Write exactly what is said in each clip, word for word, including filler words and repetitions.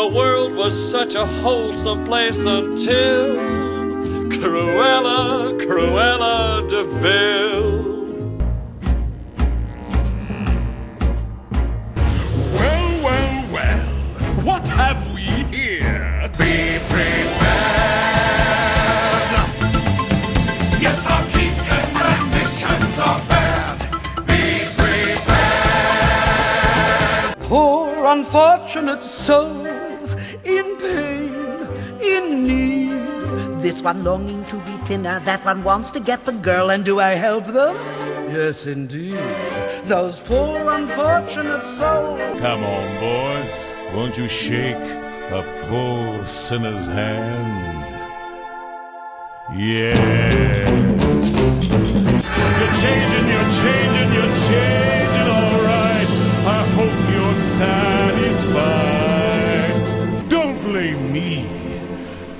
The world was such a wholesome place until Cruella, Cruella de Vil. Well, well, well, what have we here? Be prepared. Yes, our teeth and ambitions are bad. Be prepared. Poor unfortunate soul. In pain, in need. This one longing to be thinner, that one wants to get the girl, and do I help them? Yes, indeed. Those poor, unfortunate souls. Come on, boys. Won't you shake a poor sinner's hand? Yes. You're changing, you're changing, you're changing, all right. I hope you're satisfied. Blame me.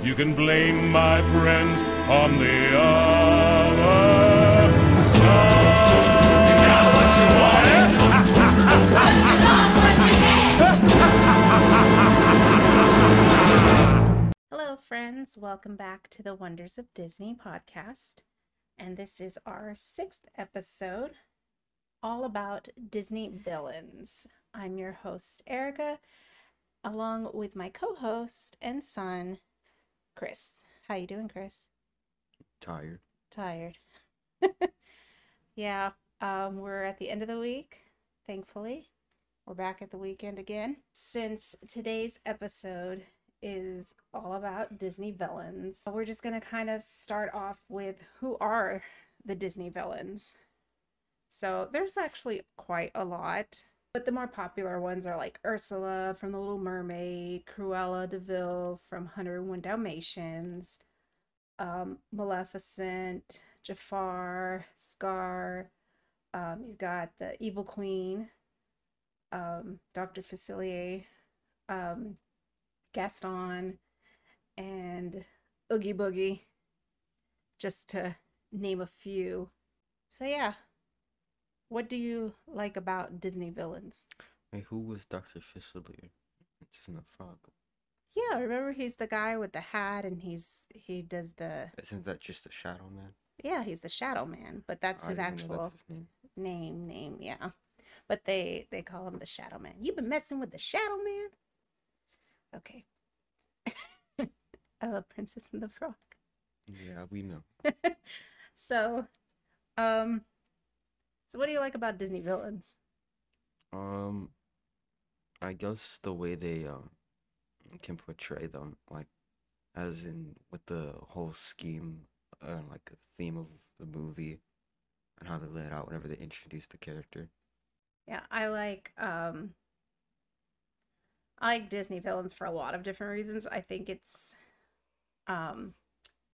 You can blame my friends on the other side. You got what you wanted. But you lost what you get. Hello, friends. Welcome back to the Wonders of Disney podcast. And this is our sixth episode, all about Disney villains. I'm your host, Erica, along with my co-host and son, Chris. How you doing, Chris? Tired. Tired. yeah, um, we're at the end of the week, thankfully. We're back at the weekend again. Since today's episode is all about Disney villains, we're just going to kind of start off with who are the Disney villains. So there's actually quite a lot. But the more popular ones are like Ursula from The Little Mermaid, Cruella de Vil from one oh one Dalmatians, um, Maleficent, Jafar, Scar. Um, you've got the Evil Queen, um, Doctor Facilier, um, Gaston, and Oogie Boogie, just to name a few. So yeah. What do you like about Disney villains? Hey, who was Doctor Facilier? It's in the Frog. Yeah, remember he's the guy with the hat and he's he does the... Isn't that just the Shadow Man? Yeah, he's the Shadow Man, but that's I his actual that's his name. name, name, yeah. But they, they call him the Shadow Man. You've been messing with the Shadow Man? Okay. I love Princess and the Frog. Yeah, we know. so, um... So what do you like about Disney villains? Um, I guess the way they um can portray them, like, as in with the whole scheme and uh, like theme of the movie, and how they lay it out whenever they introduce the character. Yeah, I like um. I like Disney villains for a lot of different reasons. I think it's, um,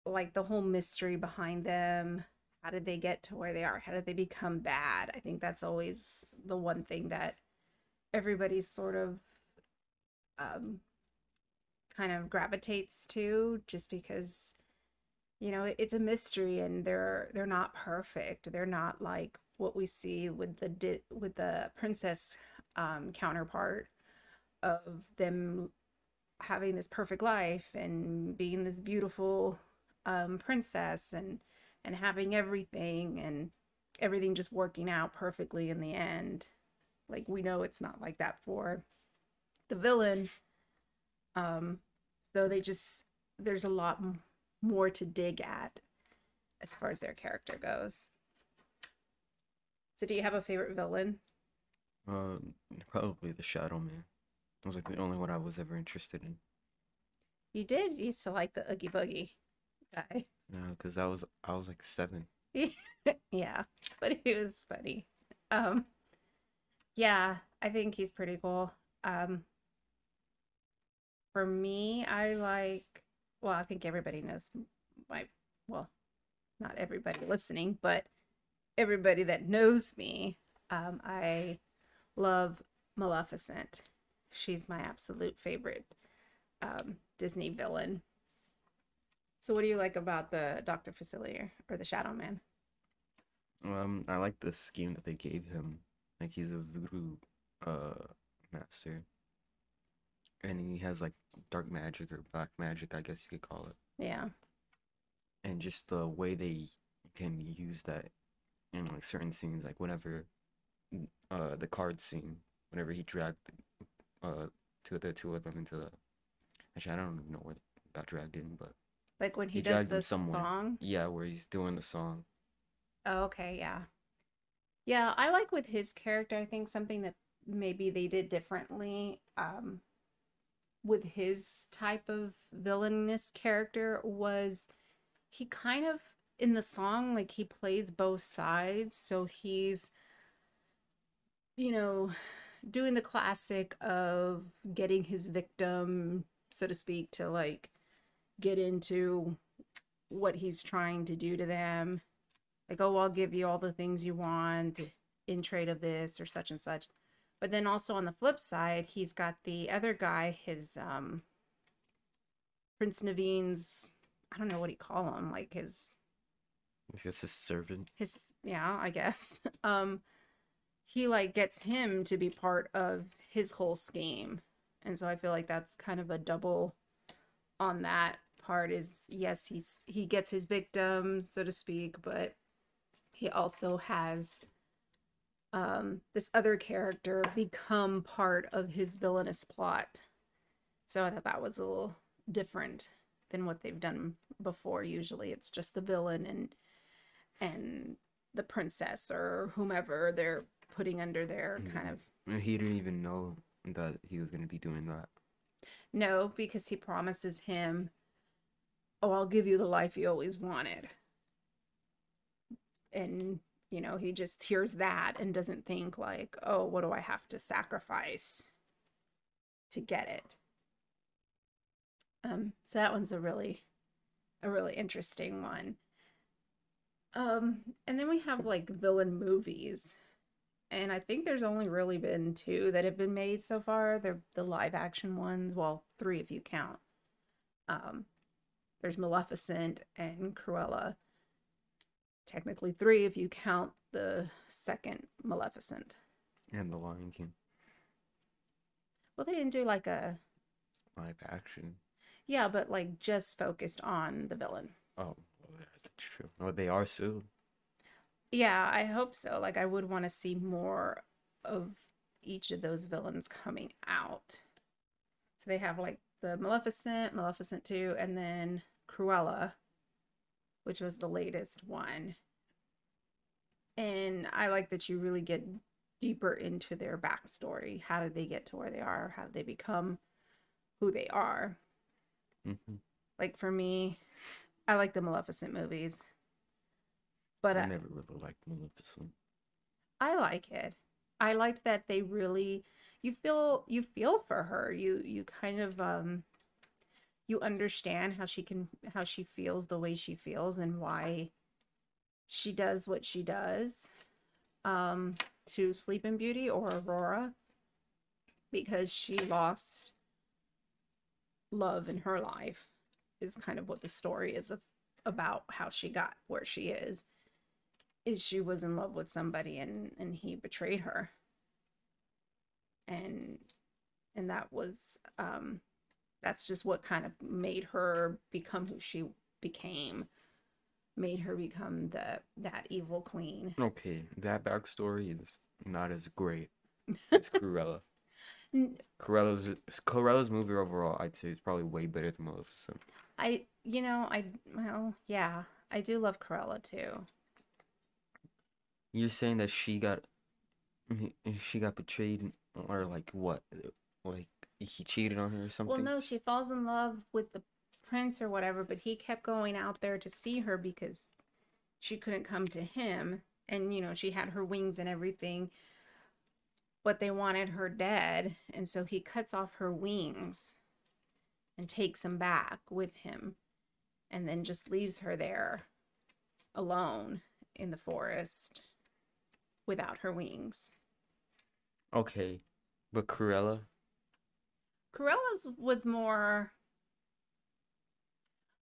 like the whole mystery behind them. How did they get to where they are? How did they become bad? I think that's always the one thing that everybody's sort of um, kind of gravitates to, just because, you know, it's a mystery and they're they're not perfect. They're not like what we see with the di- with the princess um, counterpart of them having this perfect life and being this beautiful um, princess and and having everything and everything just working out perfectly in the end. Like, we know it's not like that for the villain. Um, so they just, there's a lot m- more to dig at as far as their character goes. So do you have a favorite villain? Um, probably the Shadow Man. It was like the only one I was ever interested in. You did? You used to like the Oogie Boogie guy. No, because I was I was like seven. yeah, but he was funny. Um, yeah, I think he's pretty cool. Um, for me, I like. Well, I think everybody knows my. Well, not everybody listening, but everybody that knows me. Um, I love Maleficent. She's my absolute favorite um, Disney villain. So what do you like about the Doctor Facilier or the Shadow Man? Um, I like the scheme that they gave him. Like, he's a voodoo uh master. and he has like dark magic or black magic, I guess you could call it. Yeah. And just the way they can use that in like certain scenes, like whenever uh the card scene, whenever he dragged uh two the two of them into the, actually I don't even know where they got dragged in, but like when he, he does the song, yeah, where he's doing the song. Oh, okay, yeah, yeah. I like with his character, I think something that maybe they did differently um with his type of villainous character was he kind of in the song, like he plays both sides. So he's, you know, doing the classic of getting his victim, so to speak, to like get into what he's trying to do to them. Like, oh, I'll give you all the things you want in trade of this or such and such. But then also on the flip side, he's got the other guy, his um, Prince Naveen's, I don't know what he call him, like his... I guess his servant. His, yeah, I guess. Um, he, like, gets him to be part of his whole scheme. And so I feel like that's kind of a double on that part is, yes, he's he gets his victim, so to speak, but he also has... um this other character become part of his villainous plot. So I thought that was a little different than what they've done before. Usually it's just the villain and and the princess or whomever they're putting under their kind of... He didn't even know that he was going to be doing that. No, because he promises him, oh, I'll give you the life you always wanted. And you know, he just hears that and doesn't think like, oh, what do I have to sacrifice to get it? Um, so that one's a really, a really interesting one. Um, and then we have like villain movies. And I think there's only really been two that have been made so far. They're the live action ones. Well, three if you count. Um, there's Maleficent and Cruella. Technically three if you count the second Maleficent. And the Lion King. Well, they didn't do like a... live action. Yeah, but like just focused on the villain. Oh, that's true. Or they are soon. Yeah, I hope so. Like I would want to see more of each of those villains coming out. So they have like the Maleficent, Maleficent two, and then Cruella, which was the latest one. And I like that you really get deeper into their backstory. How did they get to where they are? How did they become who they are? Mm-hmm. Like for me, I like the Maleficent movies. But I never I, really liked Maleficent. I like it. I liked that they really, you feel you feel for her. You you kind of um you understand how she can, how she feels the way she feels and why she does what she does um, to Sleeping Beauty or Aurora, because she lost love in her life is kind of what the story is of, about how she got where she is, is she was in love with somebody and, and he betrayed her. And, and that was, um, that's just what kind of made her become who she became, made her become the that evil queen. Okay, that backstory is not as great as Cruella. Cruella's Cruella's movie overall, I'd say, is probably way better than Maleficent. I, you know, I well, yeah, I do love Cruella too. You're saying that she got, she got betrayed, or like what, like. He cheated on her or something? Well, no, she falls in love with the prince or whatever, but he kept going out there to see her because she couldn't come to him. And, you know, she had her wings and everything, but they wanted her dead. And so he cuts off her wings and takes them back with him and then just leaves her there alone in the forest without her wings. Okay, but Cruella... Cruella's was more,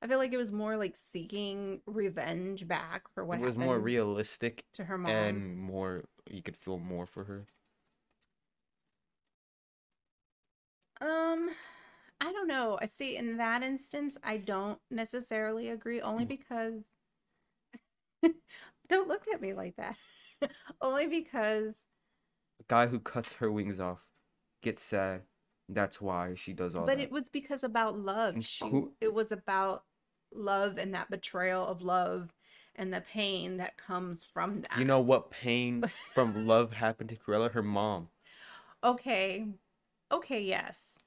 I feel like it was more like seeking revenge back for what happened. It was happened more realistic to her mom. And more, you could feel more for her. Um, I don't know. I see in that instance, I don't necessarily agree, only mm. because don't look at me like that. Only because the guy who cuts her wings off gets sad. That's why she does all but that. But it was because about love. She, cool. It was about love and that betrayal of love and the pain that comes from that. You know what pain from love happened to Cruella? Her mom. Okay. Okay, yes.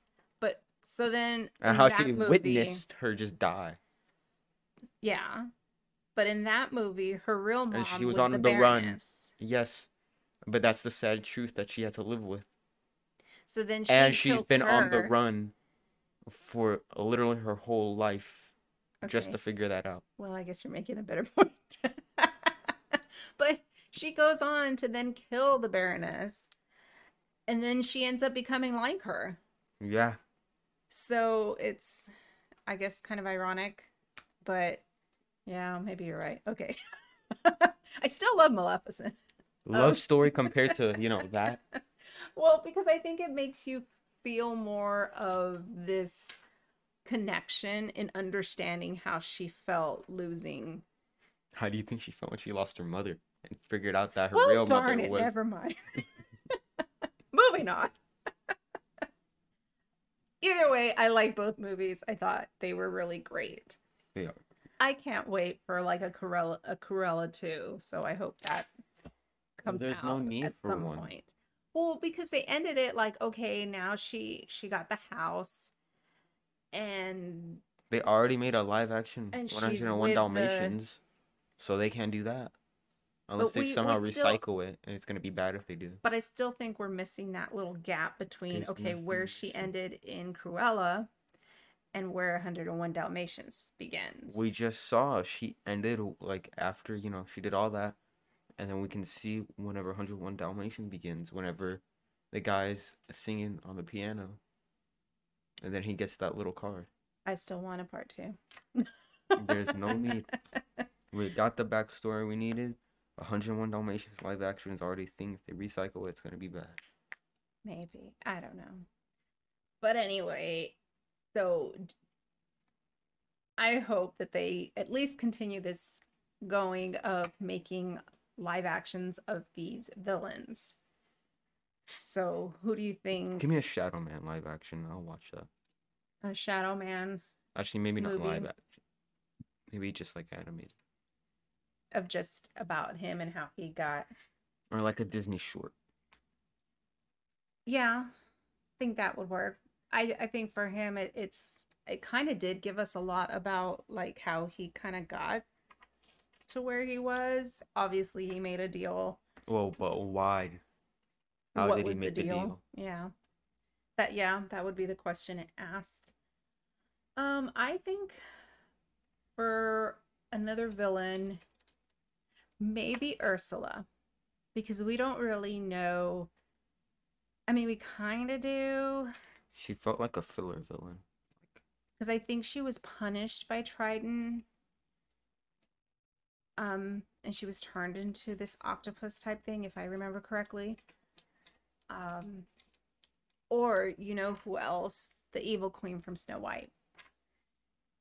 But so then and how she movie, witnessed her just die. Yeah. But in that movie, her real mom and she was, was on the, the run. Yes. But that's the sad truth that she had to live with. So then she and she's been her. on the run for literally her whole life, okay. just to figure that out. Well, I guess you're making a better point. But she goes on to then kill the Baroness, and then she ends up becoming like her. Yeah. So it's, I guess, kind of ironic, but yeah, maybe you're right. Okay. I still love Maleficent. Love oh. story compared to, you know, that. Well, because I think it makes you feel more of this connection and understanding how she felt losing. How do you think she felt when she lost her mother and figured out that her well, real darn mother it, was? Never mind. Moving on. Either way, I like both movies. I thought they were really great. Yeah. I can't wait for like a Cruella, a Cruella two. So I hope that comes well, there's out no need at for some one. point. Well, because they ended it like, okay, now she she got the house, and they already made a live action one oh one Dalmatians, the... so they can't do that unless but they we, somehow recycle still... it, and it's gonna be bad if they do. But I still think we're missing that little gap between There's okay where she ended in Cruella, and where one oh one Dalmatians begins. We just saw she ended like after you know she did all that. And then we can see whenever one oh one Dalmatians begins, whenever the guy's singing on the piano. And then he gets that little card. I still want a part two. There's no need. We got the backstory we needed. one oh one Dalmatians live action is already a thing. If they recycle it, it's going to be bad. Maybe. I don't know. But anyway, so I hope that they at least continue this going of making live actions of these villains. So who do you think? Give me a Shadow Man live action. I'll watch that. A Shadow Man. Actually, maybe movie. Not live action. Maybe just like animated. Of just about him and how he got. Or like a Disney short. Yeah, I think that would work. I I think for him it it's it kind of did give us a lot about like how he kind of got to where he was. Obviously he made a deal. Well, but why? How what did he make the deal? the deal? Yeah. That yeah, that would be the question it asked. Um, I think for another villain, maybe Ursula. Because we don't really know. I mean, we kinda do. She felt like a filler villain. Because I think she was punished by Triton. Um, and she was turned into this octopus type thing, if I remember correctly. Um, or, you know, who else? The evil queen from Snow White.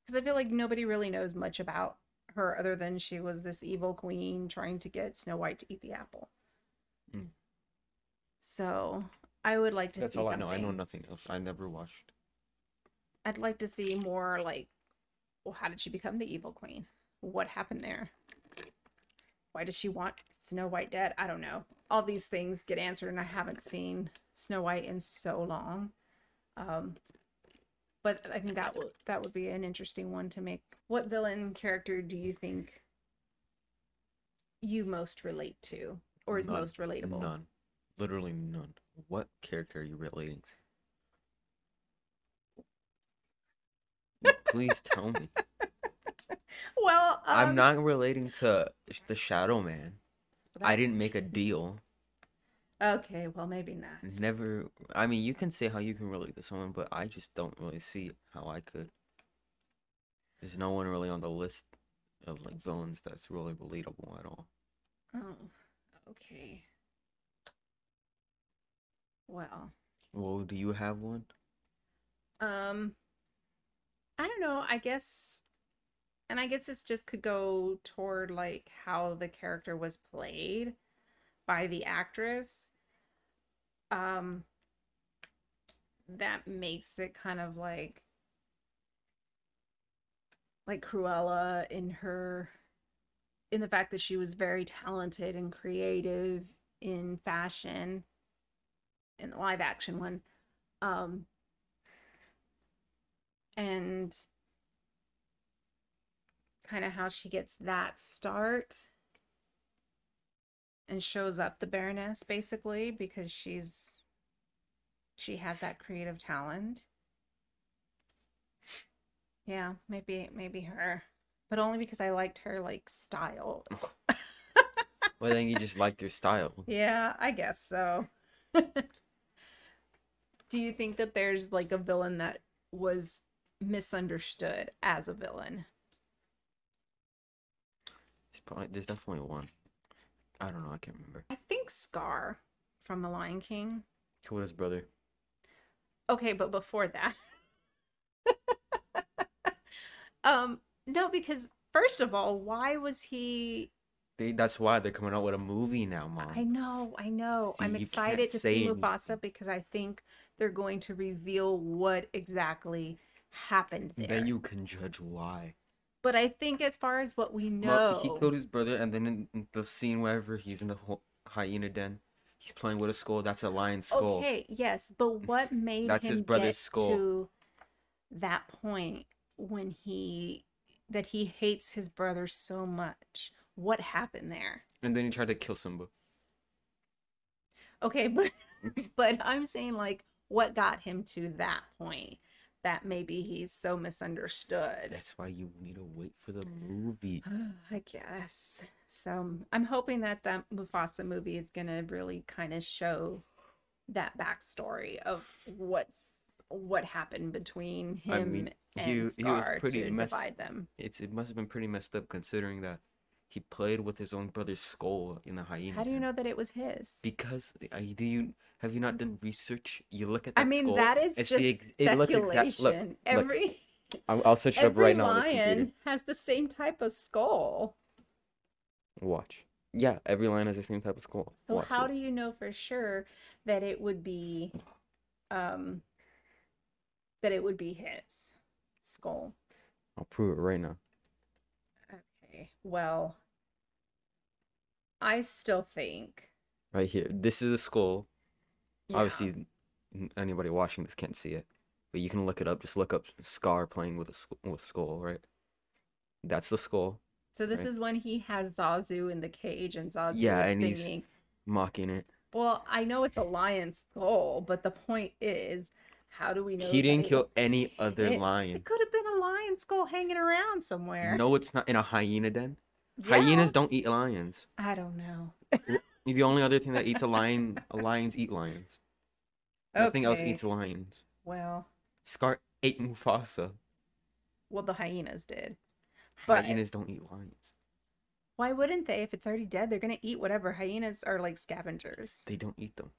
Because I feel like nobody really knows much about her other than she was this evil queen trying to get Snow White to eat the apple. Mm. So, I would like to That's see all something. I know. I know nothing else. I never watched. I'd like to see more, like, well, how did she become the evil queen? What happened there? Why does she want Snow White dead? I don't know. All these things get answered, and I haven't seen Snow White in so long. Um, but I think that would that would be an interesting one to make. What villain character do you think you most relate to, or is none, most relatable? None. Literally none. What character are you relating to? Please tell me. Well, um, I'm not relating to the Shadow Man. I didn't make a deal. Okay, well, maybe not. Never. I mean, you can say how you can relate to someone, but I just don't really see how I could. There's no one really on the list of like villains that's really relatable at all. Oh, okay. Well. Well, do you have one? Um, I don't know, I guess, and I guess this just could go toward, like, how the character was played by the actress. Um, that makes it kind of like, like Cruella in her, in the fact that she was very talented and creative in fashion, in the live action one. Um, and kind of how she gets that start and shows up the Baroness, basically, because she's, she has that creative talent. Yeah, maybe, maybe her. But only because I liked her, like, style. Well, then you just liked her style. Yeah, I guess so. Do you think that there's, like, a villain that was misunderstood as a villain? There's, probably, there's definitely one. I don't know, I can't remember. I think Scar from The Lion King. Coda's brother. Okay, but before that. um, no, because first of all, why was he... They, that's why they're coming out with a movie now, Mom. I know, I know. See, I'm excited to see Mufasa anything. Because I think they're going to reveal what exactly happened there. Then you can judge why. But I think as far as what we know... Well, he killed his brother, and then in the scene wherever he's in the hyena den, he's playing with a skull. That's a lion's skull. Okay, yes, but what made that's him his brother's get skull. To that point when he... that he hates his brother so much? What happened there? And then he tried to kill Simba. Okay, but but I'm saying, like, what got him to that point? That maybe he's so misunderstood. That's why you need to wait for the movie. I guess. So I'm hoping that that Mufasa movie is going to really kind of show that backstory of what's what happened between him I mean, and he, Scar he to messed, divide them. It's, it must have been pretty messed up considering that he played with his own brother's skull in the hyena. How do you know that it was his? Because do you have you not done research? You look at that skull. I mean, skull, that is just the, speculation. Look, look, every look. I'll, I'll search it up right now. Every lion has the same type of skull. Watch. Yeah, every lion has the same type of skull. So Watch how this. Do you know for sure that it would be, um, that it would be his skull? I'll prove it right now. Well, I still think right here, this is a skull. Yeah. Obviously, anybody watching this can't see it, but you can look it up. Just look up Scar playing with a sk- with skull, right? That's the skull. So this right? is when he had Zazu in the cage, and Zazu yeah, was and thinking, he's mocking it. Well, I know it's a lion's skull, but the point is, how do we know he didn't kill any other it, lion? It could have been a lion skull hanging around somewhere. No, it's not in a hyena den. Yeah. Hyenas don't eat lions. I don't know. The only other thing that eats a lion, a lions eat lions. Okay. Nothing else eats lions. Well, Scar ate Mufasa. Well, the hyenas did. But hyenas don't eat lions. Why wouldn't they? If it's already dead, they're gonna eat whatever. Hyenas are like scavengers. They don't eat them.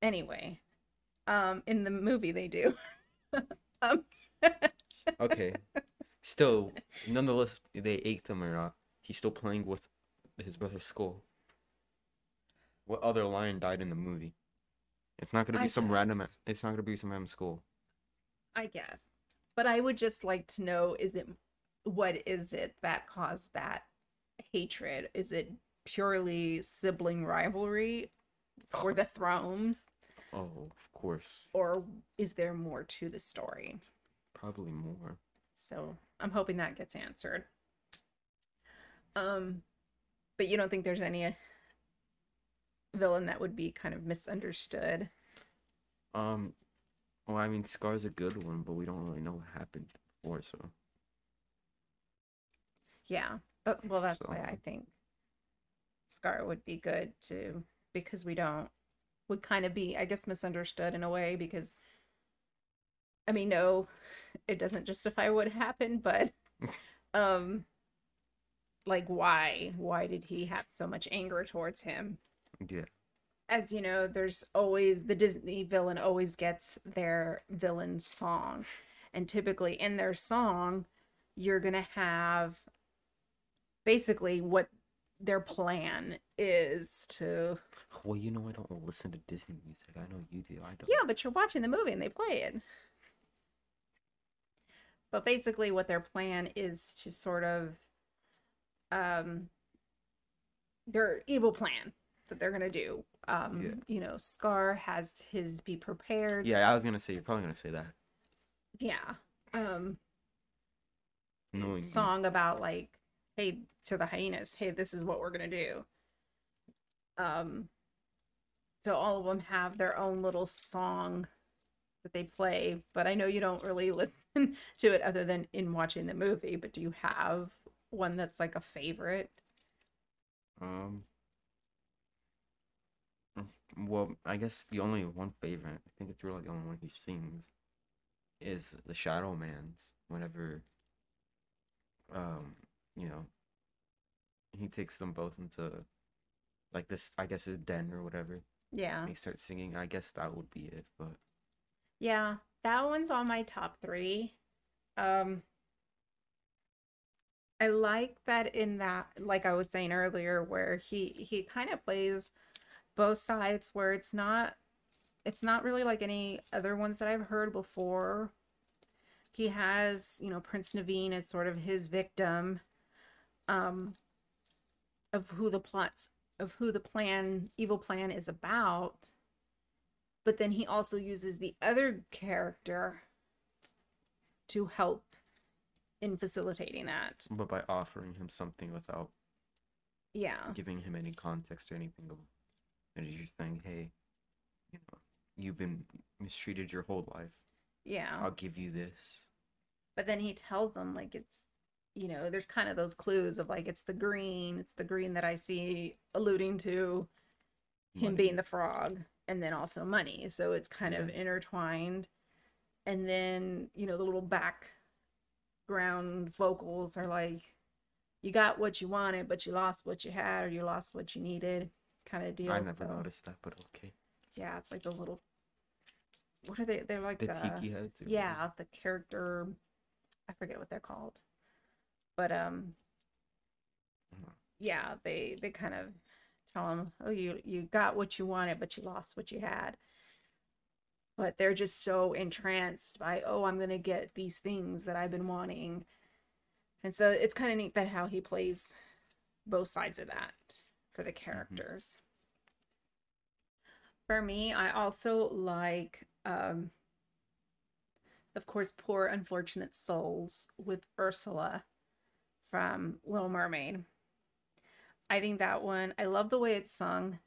Anyway. Um, in the movie they do. um. Okay. Still, nonetheless, they ate them or not. He's still playing with his brother's skull. What other lion died in the movie? It's not gonna be I some guess. random. It's not gonna be some random skull. I guess, but I would just like to know: is it what is it that caused that hatred? Is it purely sibling rivalry for the thrones? Oh, of course. Or is there more to the story? Probably more. So I'm hoping that gets answered. Um, but you don't think there's any villain that would be kind of misunderstood? Um, well, I mean, Scar's a good one, but we don't really know what happened before, so. Yeah, but, well, that's so. Why I think Scar would be good too, because we don't. Would kind of be, I guess, misunderstood in a way because, I mean, no, it doesn't justify what happened, but, um, like, why? Why did he have so much anger towards him? Yeah. as you know, there's always the Disney villain always gets their villain song. And typically in their song, you're going to have basically what their plan is to... Well, you know I don't listen to Disney music. I know you do. I don't. Yeah, but you're watching the movie and they play it. But basically what their plan is to sort of... um, their evil plan that they're going to do. Um, yeah. You know, Scar has his Be Prepared. Yeah, I was going to say, you're probably going to say that. Yeah. Um, Knowing song you. About like, hey, to the hyenas, hey, this is what we're going to do. Um, so all of them have their own little song that they play, but I know you don't really listen to it other than in watching the movie, but do you have one that's like a favorite? Um, well, I guess the only one favorite, I think it's really the only one he sings, is the Shadow Man's, whenever, um, you know, he takes them both into, like, this, I guess, his den or whatever. Yeah. And he starts singing. I guess that would be it, but. Yeah, that one's on my top three. Um, I like that in that, like I was saying earlier, where he, he kind of plays both sides, where it's not, it's not really like any other ones that I've heard before. He has, you know, Prince Naveen as sort of his victim, um, of who the plots, of who the plan, evil plan is about. But then he also uses the other character to help in facilitating that. But by offering him something without yeah, giving him any context or anything. And you're just saying, hey, you know, you've been mistreated your whole life. Yeah. I'll give you this. But then he tells them, like, it's, you know, there's kind of those clues of, like, it's the green. It's the green that I see alluding to him money. Being the frog. And then also money. So it's kind yeah. of intertwined. And then, you know, the little background vocals are like, you got what you wanted, but you lost what you had, or you lost what you needed kind of deal. I never so. noticed that, but okay. Yeah, it's like those little... What are they? They're like the uh, tiki heads. Yeah, right? The character. I forget what they're called, but um, yeah, they they kind of tell them, "Oh, you you got what you wanted, but you lost what you had." But they're just so entranced by, "Oh, I'm gonna get these things that I've been wanting," and so it's kind of neat that how he plays both sides of that for the characters. Mm-hmm. For me, I also like, um, of course, Poor Unfortunate Souls with Ursula from Little Mermaid. I think that one, I love the way it's sung.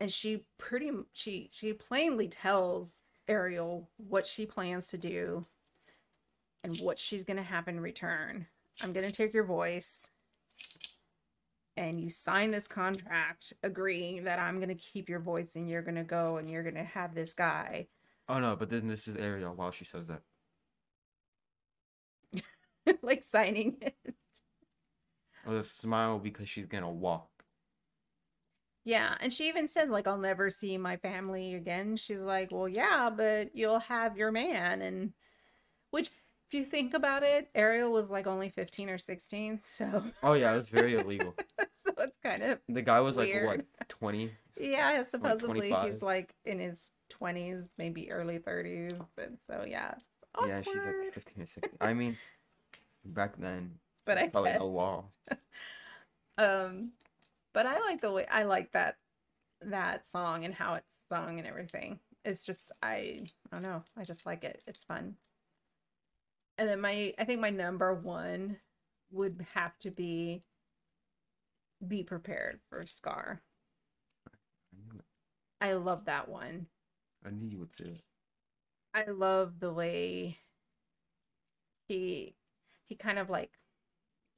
And she pretty, she, she plainly tells Ariel what she plans to do and what she's going to have in return. I'm going to take your voice. And you sign this contract agreeing that I'm going to keep your voice and you're going to go and you're going to have this guy. Oh, no, but then this is Ariel while she says that. Like signing it. With a smile because she's going to walk. Yeah, and she even said, like, I'll never see my family again. She's like, well, yeah, but you'll have your man. And which... If you think about it, Ariel was like only fifteen or sixteen, so... Oh, yeah, it was very illegal. So it's kind of The guy was weird. Like, what, twenty? Yeah, supposedly like he's like in his twenties, maybe early thirties, and so, yeah. Yeah, she's like fifteen or sixteen. I mean, back then, but I probably guess. A law. um, But I like the way... I like that that song and how it's sung and everything. It's just, I, I don't know, I just like it. It's fun. And then my, I think my number one would have to be Be Prepared for Scar. I, I love that one. I knew you would say that. I love the way he, he kind of like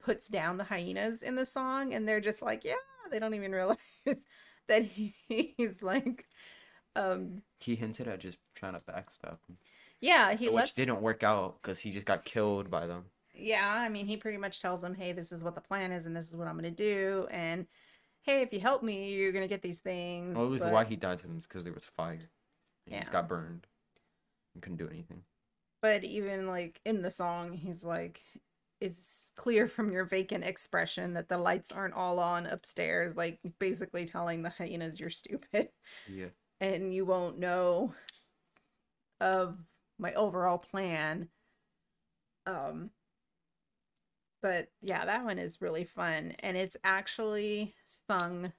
puts down the hyenas in the song and they're just like, yeah, they don't even realize that he, he's like, um, he hinted at just trying to backstab him. Yeah, he Which lets... didn't work out because he just got killed by them. Yeah, I mean, he pretty much tells them, hey, this is what the plan is and this is what I'm going to do. And hey, if you help me, you're going to get these things. Well, it was but... why he died to them, because there was fire. He yeah. just got burned and couldn't do anything. But even, like, in the song, he's like, it's clear from your vacant expression that the lights aren't all on upstairs. Like, basically telling the hyenas you're stupid. Yeah. And you won't know of my overall plan. Um, but, yeah, that one is really fun. And it's actually sung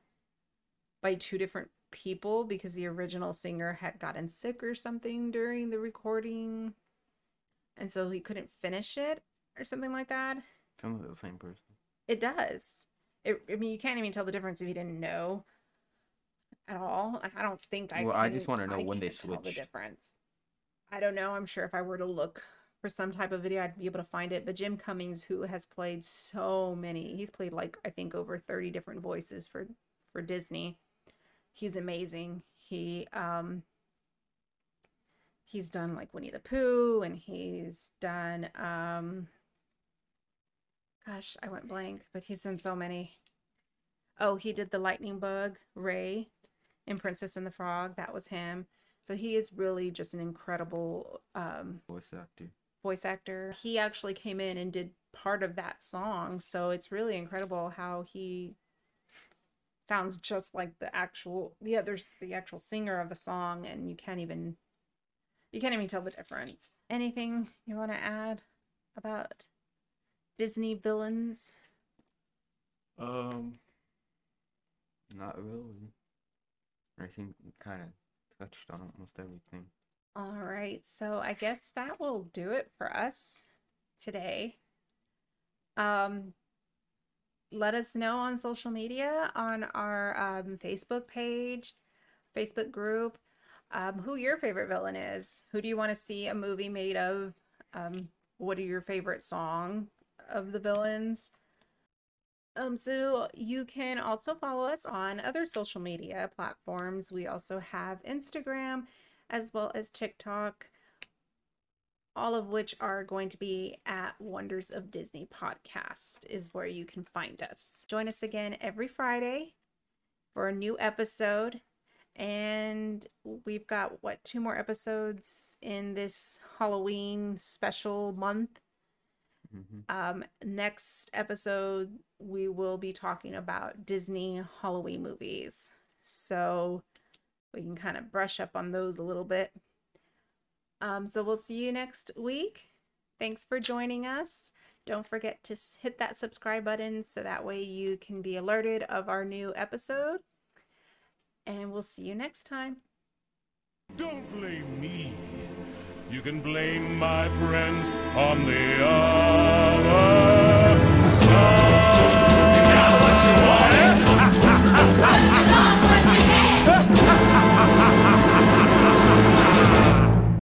by two different people because the original singer had gotten sick or something during the recording. And so he couldn't finish it or something like that. Sounds like the same person. It does. It, I mean, you can't even tell the difference if you didn't know at all. I don't think I Well, can, I just want to know I when they switched. The difference. I don't know. I'm sure if I were to look for some type of video, I'd be able to find it. But Jim Cummings, who has played so many, he's played like, I think, over thirty different voices for, for Disney. He's amazing. He, um... He's done, like, Winnie the Pooh, and he's done, um, gosh, I went blank, but he's done so many. Oh, he did the lightning bug, Ray, in Princess and the Frog. That was him. So he is really just an incredible um, voice actor. Voice actor. He actually came in and did part of that song, so it's really incredible how he sounds just like the actual, yeah, there's the actual singer of the song, and you can't even... You can't even tell the difference. Anything you want to add about Disney villains? Um, not really. I think we kind of touched on almost everything. All right, so I guess that will do it for us today. Um, let us know on social media, on our um, Facebook page, Facebook group. Um, who your favorite villain is. Who do you want to see a movie made of? Um, what are your favorite song of the villains? Um, so you can also follow us on other social media platforms. We also have Instagram as well as TikTok, all of which are going to be at Wonders of Disney Podcast is where you can find us. Join us again every Friday for a new episode. And we've got, what, two more episodes in this Halloween special month. Mm-hmm. Um, next episode, we will be talking about Disney Halloween movies. So we can kind of brush up on those a little bit. Um, so we'll see you next week. Thanks for joining us. Don't forget to hit that subscribe button so that way you can be alerted of our new episode. And we'll see you next time. Don't blame me. You can blame my friends on the other.